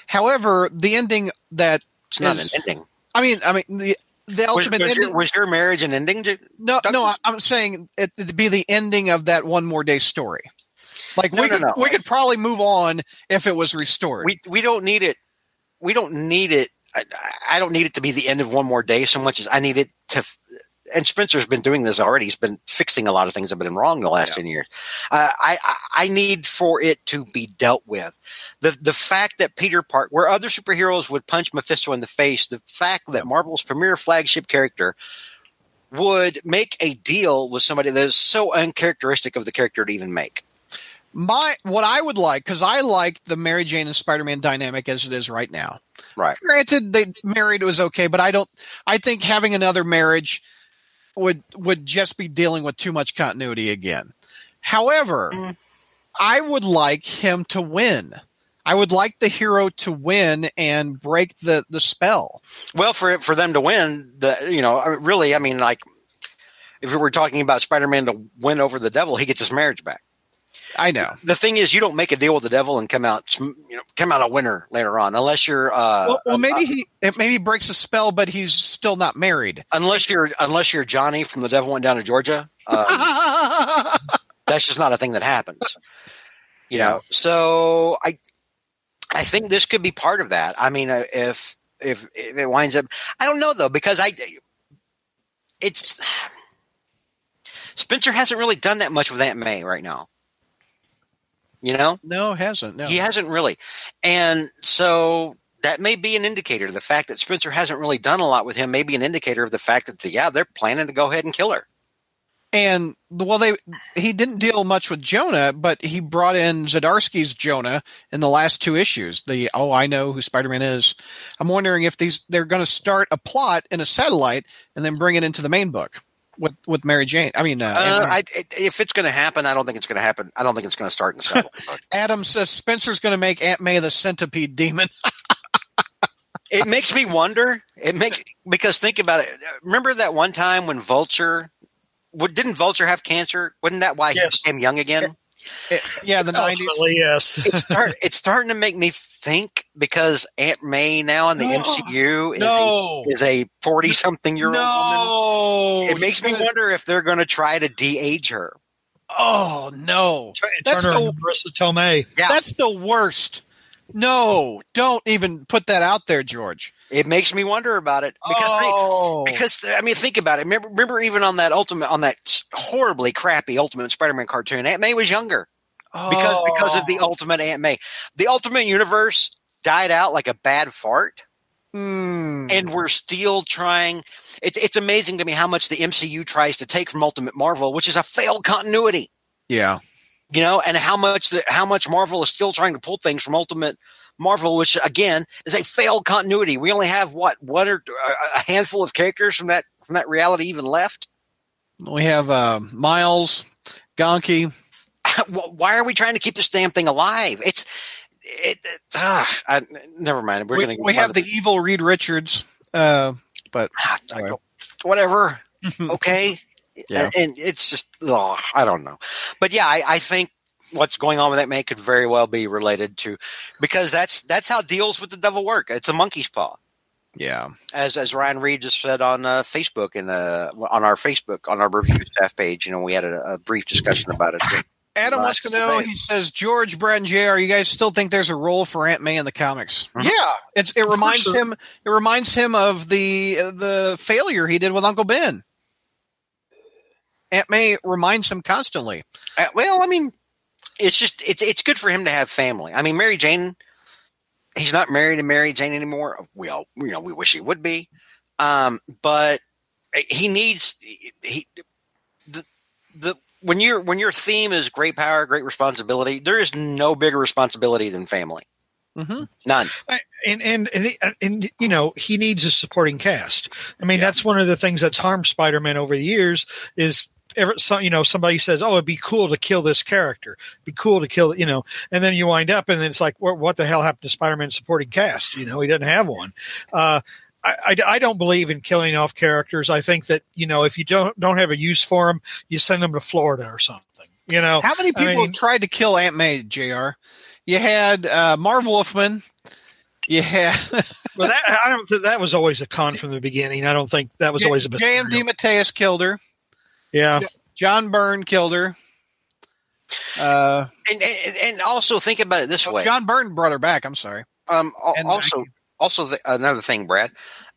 However, the ending that it's is, not an ending. I mean, I mean the the ultimate was, was ending. Your, was your marriage an ending? To, no, Doctor? no. I, I'm saying it, it'd be the ending of that One More Day story. Like no, we no, could, no. we could probably move on if it was restored. We we don't need it. We don't need it. I, I don't need it to be the end of One More Day so much as I need it to. And Spencer's been doing this already. He's been fixing a lot of things that have been wrong the last yeah. ten years. Uh, I, I I need for it to be dealt with. The the fact that Peter Parker, where other superheroes would punch Mephisto in the face, the fact that Marvel's premier flagship character would make a deal with somebody that is so uncharacteristic of the character to even make. My what I would like, because I like the Mary Jane and Spider-Man dynamic as it is right now. Right. Granted, they married was okay, but I don't. I think having another marriage would would just be dealing with too much continuity again. However, mm. I would like him to win. I would like the hero to win and break the, the spell. Well, for for them to win, the you know, really, I mean, like, if we were talking about Spider-Man to win over the devil, he gets his marriage back. I know. The thing is, you don't make a deal with the devil and come out, you know, come out a winner later on, unless you're. Uh, well, well, maybe uh, he it maybe breaks a spell, but he's still not married. Unless you're, unless you're Johnny from The Devil Went Down to Georgia, um, that's just not a thing that happens. You know, so I, I think this could be part of that. I mean, if if, if it winds up, I don't know though, because I, it's Spencer hasn't really done that much with Aunt May right now. You know? No, hasn't. No. He hasn't really. And so that may be an indicator. The fact that Spencer hasn't really done a lot with him may be an indicator of the fact that, the, yeah, they're planning to go ahead and kill her. And, well, they he didn't deal much with Jonah, but he brought in Zdarsky's Jonah in the last two issues. The, oh, I know who Spider-Man is. I'm wondering if these they're going to start a plot in a satellite and then bring it into the main book. With with Mary Jane, I mean, uh, uh, I, if it's going to happen, I don't think it's going to happen. I don't think it's going to start in several. Adam says Spencer's going to make Aunt May the centipede demon. It makes me wonder. It makes because think about it. Remember that one time when Vulture? What, didn't Vulture have cancer? Wasn't that why yes. he became young again? It, it, yeah, the nineties. Yes, it's, start, it's starting to make me think because Aunt May now in the no, M C U is no. a, is a forty-something-year-old no. woman. It makes She's me gonna... wonder if they're going to try to de-age her. Oh no! Try, That's turn her the Marissa Tomei. Yeah. That's the worst. No, don't even put that out there, George. It makes me wonder about it because oh. they, because I mean, think about it. Remember, remember, even on that ultimate, on that horribly crappy Ultimate Spider-Man cartoon, Aunt May was younger oh. because because of the Ultimate Aunt May. The Ultimate Universe died out like a bad fart. Mm. And we're still trying. It's it's amazing to me how much the M C U tries to take from Ultimate Marvel, which is a failed continuity. Yeah, you know, and how much the, how much Marvel is still trying to pull things from Ultimate Marvel, which again is a failed continuity. We only have what one or a handful of characters from that from that reality even left. We have uh, Miles, Gonky. Why are we trying to keep this damn thing alive? It's It, it, uh, I, never mind. We're we, gonna. We have the, the evil Reed Richards, uh, but anyway. Whatever. Okay, yeah. and, and it's just oh, I don't know, but yeah, I, I think what's going on with that man could very well be related to because that's that's how deals with the devil work. It's a monkey's paw. Yeah, as as Ryan Reed just said on uh, Facebook and uh, on our Facebook on our review staff page, you know, we had a, a brief discussion about it. But, Adam wants to know, he says, George, Brad, and J R, you guys still think there's a role for Aunt May in the comics? Mm-hmm. Yeah. It's, it reminds sure. him It reminds him of the the failure he did with Uncle Ben. Aunt May reminds him constantly. Uh, well, I mean, it's just it's, – it's good for him to have family. I mean, Mary Jane – he's not married to Mary Jane anymore. We all, you know, we wish he would be. Um, but he needs – he the the – When your when your theme is great power, great responsibility, there is no bigger responsibility than family, mm-hmm. none. And and and and you know he needs a supporting cast. I mean yeah. that's one of the things that's harmed Spider-Man over the years is ever some you know somebody says oh it'd be cool to kill this character, it'd be cool to kill you know, and then you wind up and then it's like what what the hell happened to Spider-Man's supporting cast? You know he doesn't have one. Uh, I, I, I don't believe in killing off characters. I think that, you know, if you don't don't have a use for them, you send them to Florida or something. You know, how many people I mean, tried to kill Aunt May, J R? You had uh, Marv Wolfman. You had well, that I don't. That was always a con from the beginning. I don't think that was J- always a J M D Mateus killed her. Yeah, John Byrne killed her. Uh, and, and and also think about it this well, way: John Byrne brought her back. I'm sorry. Um, and also. Also, th- another thing, Brad,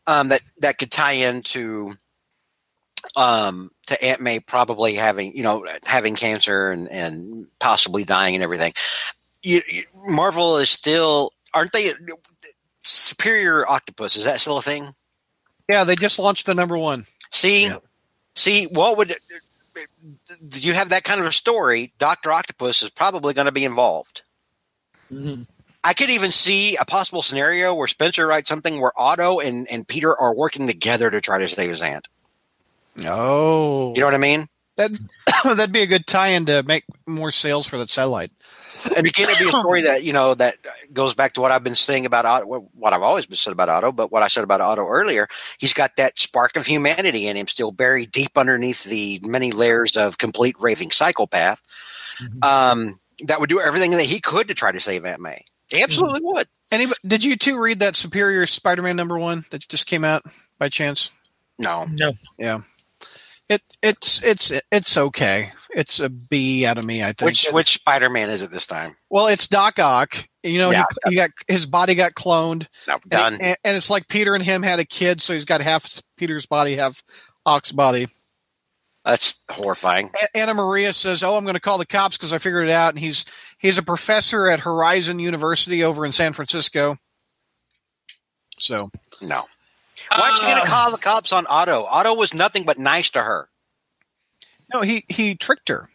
um, that, that could tie into um, to Aunt May probably having you know having cancer and, and possibly dying and everything. You, you, Marvel is still aren't they Superior Octopus? Is that still a thing? Yeah, they just launched the number one. See, yeah. see, what would do you have that kind of a story? Doctor Octopus is probably going to be involved. Mm-hmm. I could even see a possible scenario where Spencer writes something where Otto and, and Peter are working together to try to save his aunt. Oh. You know what I mean? That'd, that'd be a good tie-in to make more sales for that satellite. And can it be a story that, you know, that goes back to what I've been saying about Otto, what I've always been said about Otto, but what I said about Otto earlier, he's got that spark of humanity in him still buried deep underneath the many layers of complete raving psychopath mm-hmm. um, that would do everything that he could to try to save Aunt May. They absolutely would. Anybody, did you two read that Superior Spider-Man number one that just came out by chance? No, no, yeah. It it's it's it's okay. It's a B out of me. I think. Which which Spider-Man is it this time? Well, it's Doc Ock. You know, yeah, he, he got his body got cloned. No, done. And, and it's like Peter and him had a kid, so he's got half Peter's body, half Ock's body. That's horrifying. Anna Maria says, "Oh, I'm going to call the cops because I figured it out." And he's he's a professor at Horizon University over in San Francisco. So no, uh, why are you going to call the cops on Otto? Otto was nothing but nice to her. No, he he tricked her.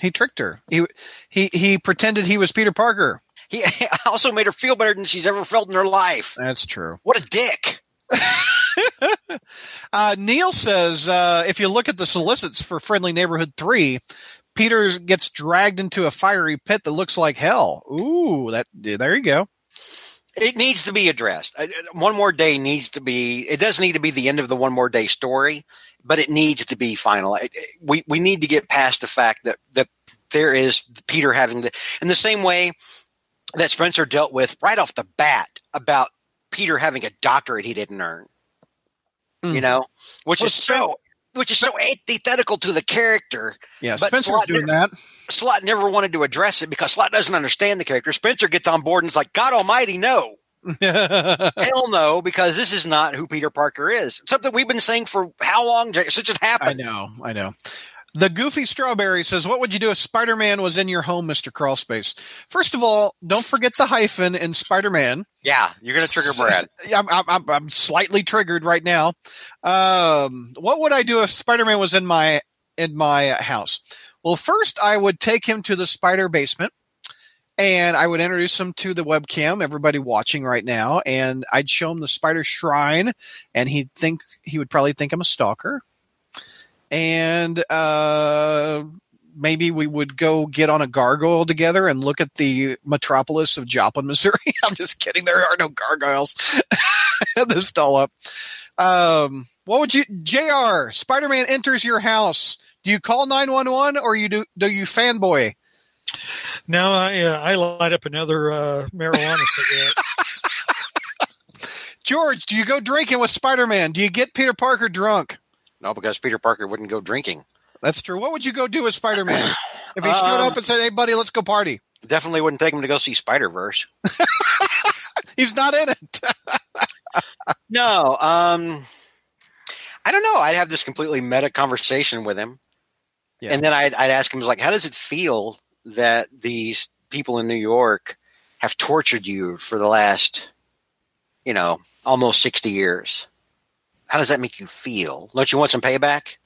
He tricked her. He he he pretended he was Peter Parker. He also made her feel better than she's ever felt in her life. That's true. What a dick. uh, Neil says, uh, if you look at the solicits for Friendly Neighborhood three, Peter gets dragged into a fiery pit that looks like hell. Ooh, that there you go. It needs to be addressed. One More Day needs to be – it doesn't need to be the end of the One More Day story, but it needs to be final. It, it, we, we need to get past the fact that, that there is Peter having the – in the same way that Spencer dealt with right off the bat about Peter having a doctorate he didn't earn. You know, which well, is so, which is so antithetical to the character. Yeah, but Spencer's Slott doing never, that. Slott never wanted to address it because Slott doesn't understand the character. Spencer gets on board and it's like, God Almighty, no, hell no, because this is not who Peter Parker is. Something we've been saying for how long since it happened. I know, I know. The Goofy Strawberry says, what would you do if Spider-Man was in your home, Mister Crawlspace? First of all, don't forget the hyphen in Spider-Man. Yeah, you're going to trigger Brad. I'm, I'm, I'm slightly triggered right now. Um, what would I do if Spider-Man was in my in my house? Well, first, I would take him to the spider basement, and I would introduce him to the webcam, everybody watching right now, and I'd show him the spider shrine, and he'd think he would probably think I'm a stalker. And uh, maybe we would go get on a gargoyle together and look at the metropolis of Joplin, Missouri. I'm just kidding. There are no gargoyles. This all up. Um, what would you, J R, Spider-Man enters your house. Do you call nine one one or you do, do you fanboy? No, I, uh, I light up another uh, marijuana cigarette. George, do you go drinking with Spider-Man? Do you get Peter Parker drunk? No, because Peter Parker wouldn't go drinking. That's true. What would you go do with Spider-Man if he um, showed up and said, hey, buddy, let's go party? Definitely wouldn't take him to go see Spider-Verse. He's not in it. No. Um, I don't know. I'd have this completely meta conversation with him. Yeah. And then I'd, I'd ask him, like, how does it feel that these people in New York have tortured you for the last, you know, almost sixty years? How does that make you feel? Don't you want some payback?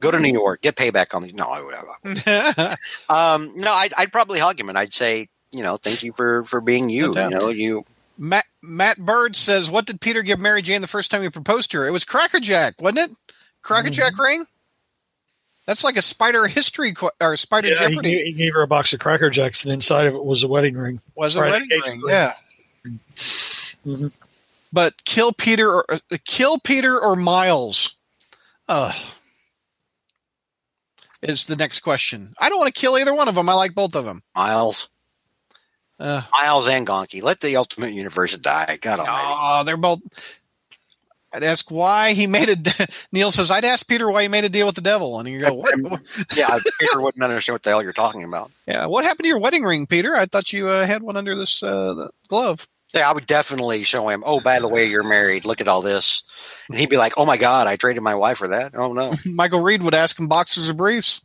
Go to New York, get payback on these. No, I would. I would. um, no, I'd, I'd probably hug him and I'd say, you know, thank you for, for being you. You know, you. Matt Matt Bird says, "What did Peter give Mary Jane the first time he proposed to her? It was Cracker Jack, wasn't it? Cracker Jack mm-hmm. ring. That's like a spider history qu- or spider yeah, Jeopardy. He, he gave her a box of Cracker Jacks, and inside of it was a wedding ring. Was a right, wedding ring, ring. Yeah." Mm-hmm. But kill Peter or uh, kill Peter or Miles uh, is the next question. I don't want to kill either one of them. I like both of them. Miles, uh, Miles and Gonky. Let the Ultimate Universe die. God almighty. Oh, they're both. I'd ask why he made a. De- Neil says I'd ask Peter why he made a deal with the devil, and you go, "What?" Yeah, Peter wouldn't understand what the hell you're talking about. Yeah, what happened to your wedding ring, Peter? I thought you uh, had one under this uh, glove. Yeah, I would definitely show him, oh, by the way, you're married. Look at all this. And he'd be like, oh, my God, I traded my wife for that. Oh, no. Michael Reed would ask him boxers or briefs.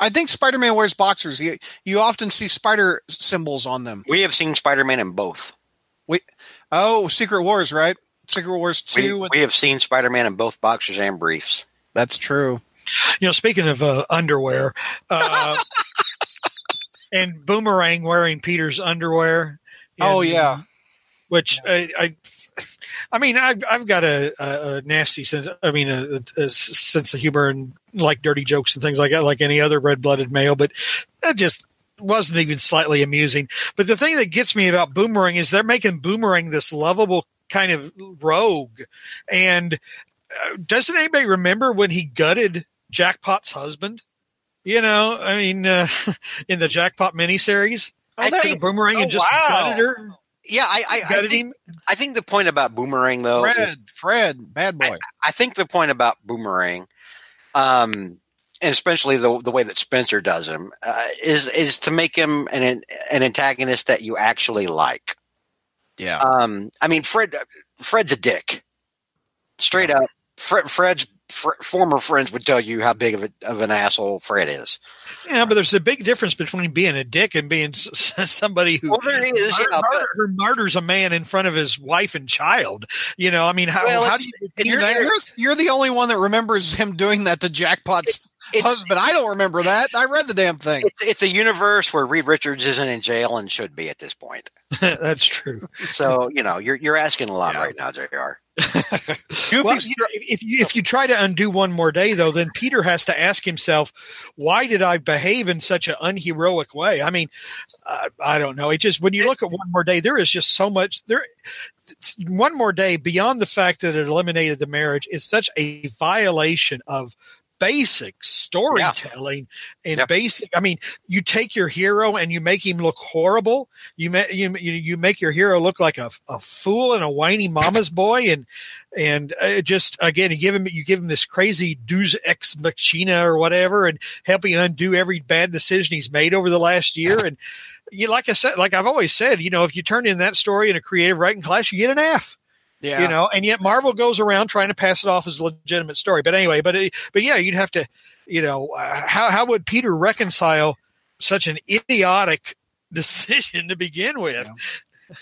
I think Spider-Man wears boxers. He, you often see spider symbols on them. We have seen Spider-Man in both. We, oh, Secret Wars, right? Secret Wars two. We, we have seen Spider-Man in both boxers and briefs. That's true. You know, speaking of uh, underwear uh, and Boomerang wearing Peter's underwear. And, oh yeah, which yeah. I, I, I mean, I've I've got a, a nasty sense. I mean, a, a sense of humor and like dirty jokes and things like that, like any other red-blooded male. But that just wasn't even slightly amusing. But the thing that gets me about Boomerang is they're making Boomerang this lovable kind of rogue. And doesn't anybody remember when he gutted Jackpot's husband? You know, I mean, uh, in the Jackpot miniseries. Oh, I think Boomerang oh, and just wow. gutted her. Yeah, I, I, I, think, him. I think the point about Boomerang, though. Fred, Fred, bad boy. I, I think the point about Boomerang, um, and especially the the way that Spencer does him, uh, is is to make him an an antagonist that you actually like. Yeah. Um, I mean, Fred, Fred's a dick. Straight up, Fred, Fred's. Fr- former friends would tell you how big of, a, of an asshole Fred is. Yeah, but there's a big difference between being a dick and being s- somebody who, well, there is, mur- yeah, mur- who murders a man in front of his wife and child. You know, I mean, how, well, how do you, you're, you're, you're the only one that remembers him doing that to Jackpot's it, husband. I don't remember that. I read the damn thing. It's, it's a universe where Reed Richards isn't in jail and should be at this point. That's true. So, you know, you're you're asking a lot yeah. right now, J R. Well, you know, if you if you try to undo one more day, though, then Peter has to ask himself, why did I behave in such an unheroic way? I mean, uh, I don't know. It just when you look at one more day, there is just so much there. One more day, beyond the fact that it eliminated the marriage, is such a violation of basic storytelling yeah. and yep. basic. I mean, you take your hero and you make him look horrible. You ma- you you make your hero look like a, a fool and a whiny mama's boy, and and uh, just again, you give him you give him this crazy deus ex machina or whatever, and help him undo every bad decision he's made over the last year. And you like I said, like I've always said, you know, if you turn in that story in a creative writing class, you get an F. Yeah. You know, and yet Marvel goes around trying to pass it off as a legitimate story. But anyway, but it, but yeah, you'd have to you know, uh, how, how would Peter reconcile such an idiotic decision to begin with? Yeah.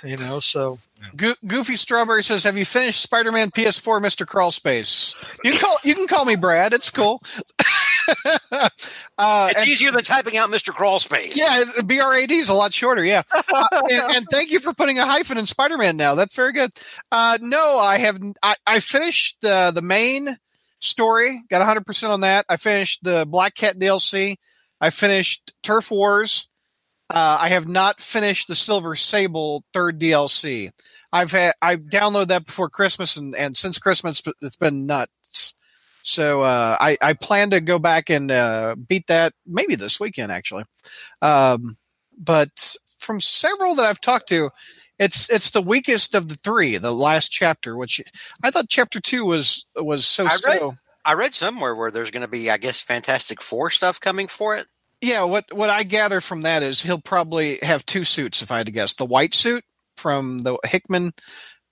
You know, so Go- Goofy Strawberry says, "Have you finished Spider-Man P S four, Mister Crawlspace? You can call you can call me Brad. It's cool. uh, it's and, easier than typing out Mister Crawlspace. Yeah, B R A D is a lot shorter. Yeah, uh, and, and thank you for putting a hyphen in Spider-Man. Now that's very good. Uh, no, I have I, I finished uh, the main story. Got one hundred percent on that. I finished the Black Cat D L C. I finished Turf Wars. Uh, I have not finished the Silver Sable third D L C. I've had I downloaded that before Christmas, and, and since Christmas it's been nuts. So uh, I I plan to go back and uh, beat that maybe this weekend actually. Um, but from several that I've talked to, it's it's the weakest of the three. The last chapter, which I thought chapter two was was so so. I read somewhere where there's going to be I guess Fantastic Four stuff coming for it. Yeah, what, what I gather from that is he'll probably have two suits, if I had to guess. The white suit from the Hickman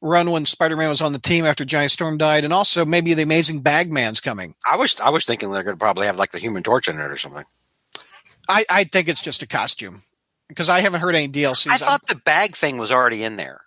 run when Spider-Man was on the team after Johnny Storm died, and also maybe the Amazing Bagman's coming. I was I was thinking they're going to probably have like the Human Torch in it or something. I, I think it's just a costume because I haven't heard any D L Cs. I thought I'm, the bag thing was already in there.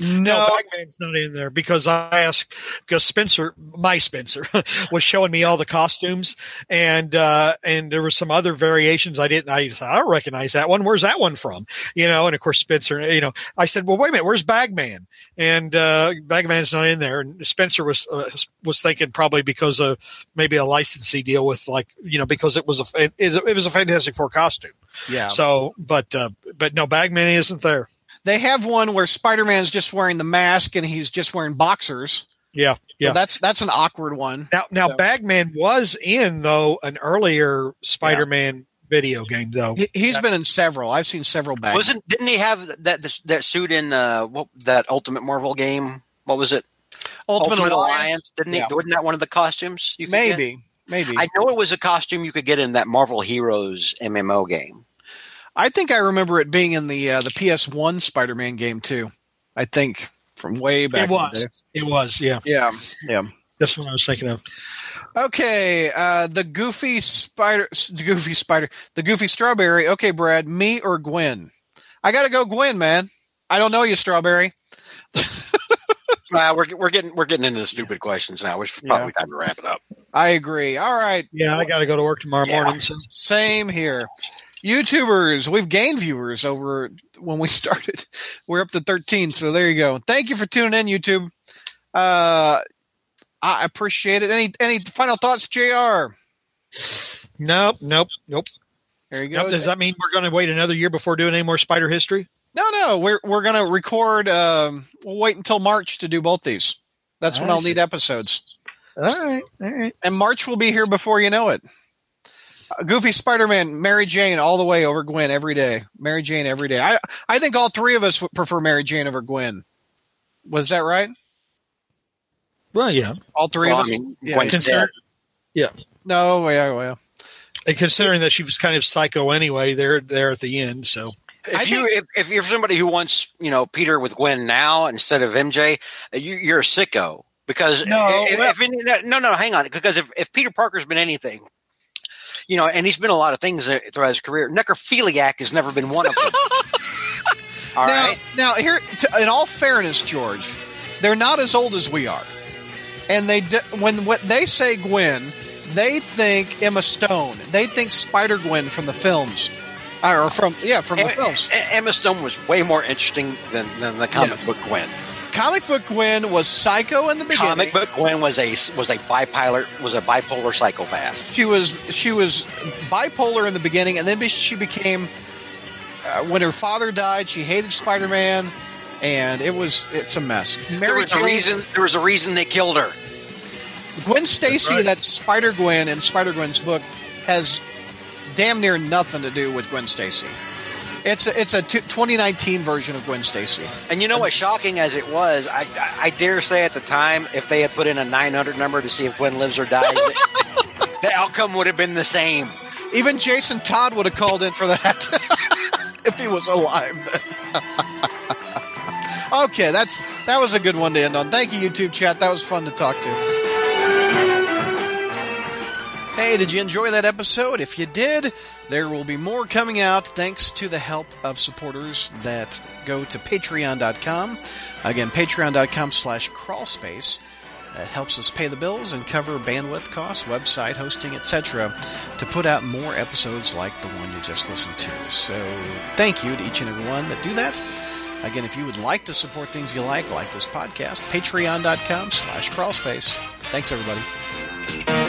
No, no, Bagman's not in there because I asked because Spencer, my Spencer, was showing me all the costumes and uh, and there were some other variations I didn't. I said, I don't recognize that one. Where's that one from? You know, and of course Spencer. You know, I said, well, wait a minute, where's Bagman? And uh, Bagman's not in there. And Spencer was uh, was thinking probably because of maybe a licensee deal with like you know because it was a it, it was a Fantastic Four costume. Yeah. So, but uh, but no, Bagman isn't there. They have one where Spider-Man's just wearing the mask and he's just wearing boxers. Yeah, yeah. So that's that's an awkward one. Now, now so. Bagman was in, though, an earlier Spider-Man yeah. video game, though. He, he's that, been in several. I've seen several Bagman. Wasn't, didn't he have that that, that suit in uh, what, that Ultimate Marvel game? What was it? Ultimate, Ultimate Alliance. Alliance. Didn't yeah. he, wasn't that one of the costumes? You could maybe, get? maybe. I know it was a costume you could get in that Marvel Heroes M M O game. I think I remember it being in the uh, the P S one Spider-Man game too. I think from way back. It was. In the day. It was. Yeah. Yeah. Yeah. That's what I was thinking of. Okay, uh, the goofy spider, the goofy spider, the goofy strawberry. Okay, Brad, me or Gwen? I gotta go, Gwen, man. I don't know you, Strawberry. Uh, we're we're getting we're getting into the stupid questions now. It's probably yeah. time to wrap it up. I agree. All right. Yeah, I gotta go to work tomorrow yeah. morning. So. Same here. YouTubers, we've gained viewers over when we started. We're up to thirteen, so there you go. Thank you for tuning in, YouTube. Uh, I appreciate it. Any any final thoughts, J R? Nope, nope, nope. There you go. Nope. Does that mean we're going to wait another year before doing any more Spider History? No, no. We're we're going to record. Um, we'll wait until March to do both these. That's I when I'll see. need episodes. All right, all right. And March will be here before you know it. Goofy Spider-Man, Mary Jane all the way over Gwen every day. Mary Jane every day. I I think all three of us would prefer Mary Jane over Gwen. Was that right? Well, yeah. All three well, of us? I mean, yeah. Consider- yeah. No, yeah, well. And considering that she was kind of psycho anyway, there there at the end, so. If I you think- if, if you're somebody who wants, you know, Peter with Gwen now instead of M J, you, you're a sicko because no, if, well, if any, no, no, hang on because if, if Peter Parker's been anything, you know, and he's been a lot of things throughout his career. Necrophiliac has never been one of them. All now, right. Now, here, to, in all fairness, George, they're not as old as we are, and they do, when what they say Gwen, they think Emma Stone, they think Spider Gwen from the films, or from yeah, from Emma, the films. Emma Stone was way more interesting than, than the comic yeah. book Gwen. Comic book Gwen was psycho in the beginning. Comic book Gwen was a was a bipolar was a bipolar psychopath. She was she was bipolar in the beginning, and then she became. Uh, when her father died, she hated Spider-Man, and it was it's a mess. Mary there was Jane, a reason. There was a reason they killed her. Gwen Stacy, that's, right. that's Spider Gwen in Spider Gwen's book, has damn near nothing to do with Gwen Stacy. It's a, it's a t- twenty nineteen version of Gwen Stacy. And you know what? Shocking as it was, I, I, I dare say at the time, if they had put in a nine hundred number to see if Gwen lives or dies, the outcome would have been the same. Even Jason Todd would have called in for that if he was alive. Okay, that's that was a good one to end on. Thank you, YouTube chat. That was fun to talk to. Hey, did you enjoy that episode? If you did, there will be more coming out thanks to the help of supporters that go to patreon dot com. Again, patreon dot com slash crawlspace. That helps us pay the bills and cover bandwidth costs, website hosting, et cetera, to put out more episodes like the one you just listened to. So thank you to each and every one that do that. Again, if you would like to support things you like, like this podcast, patreon dot com slash crawlspace. Thanks, everybody.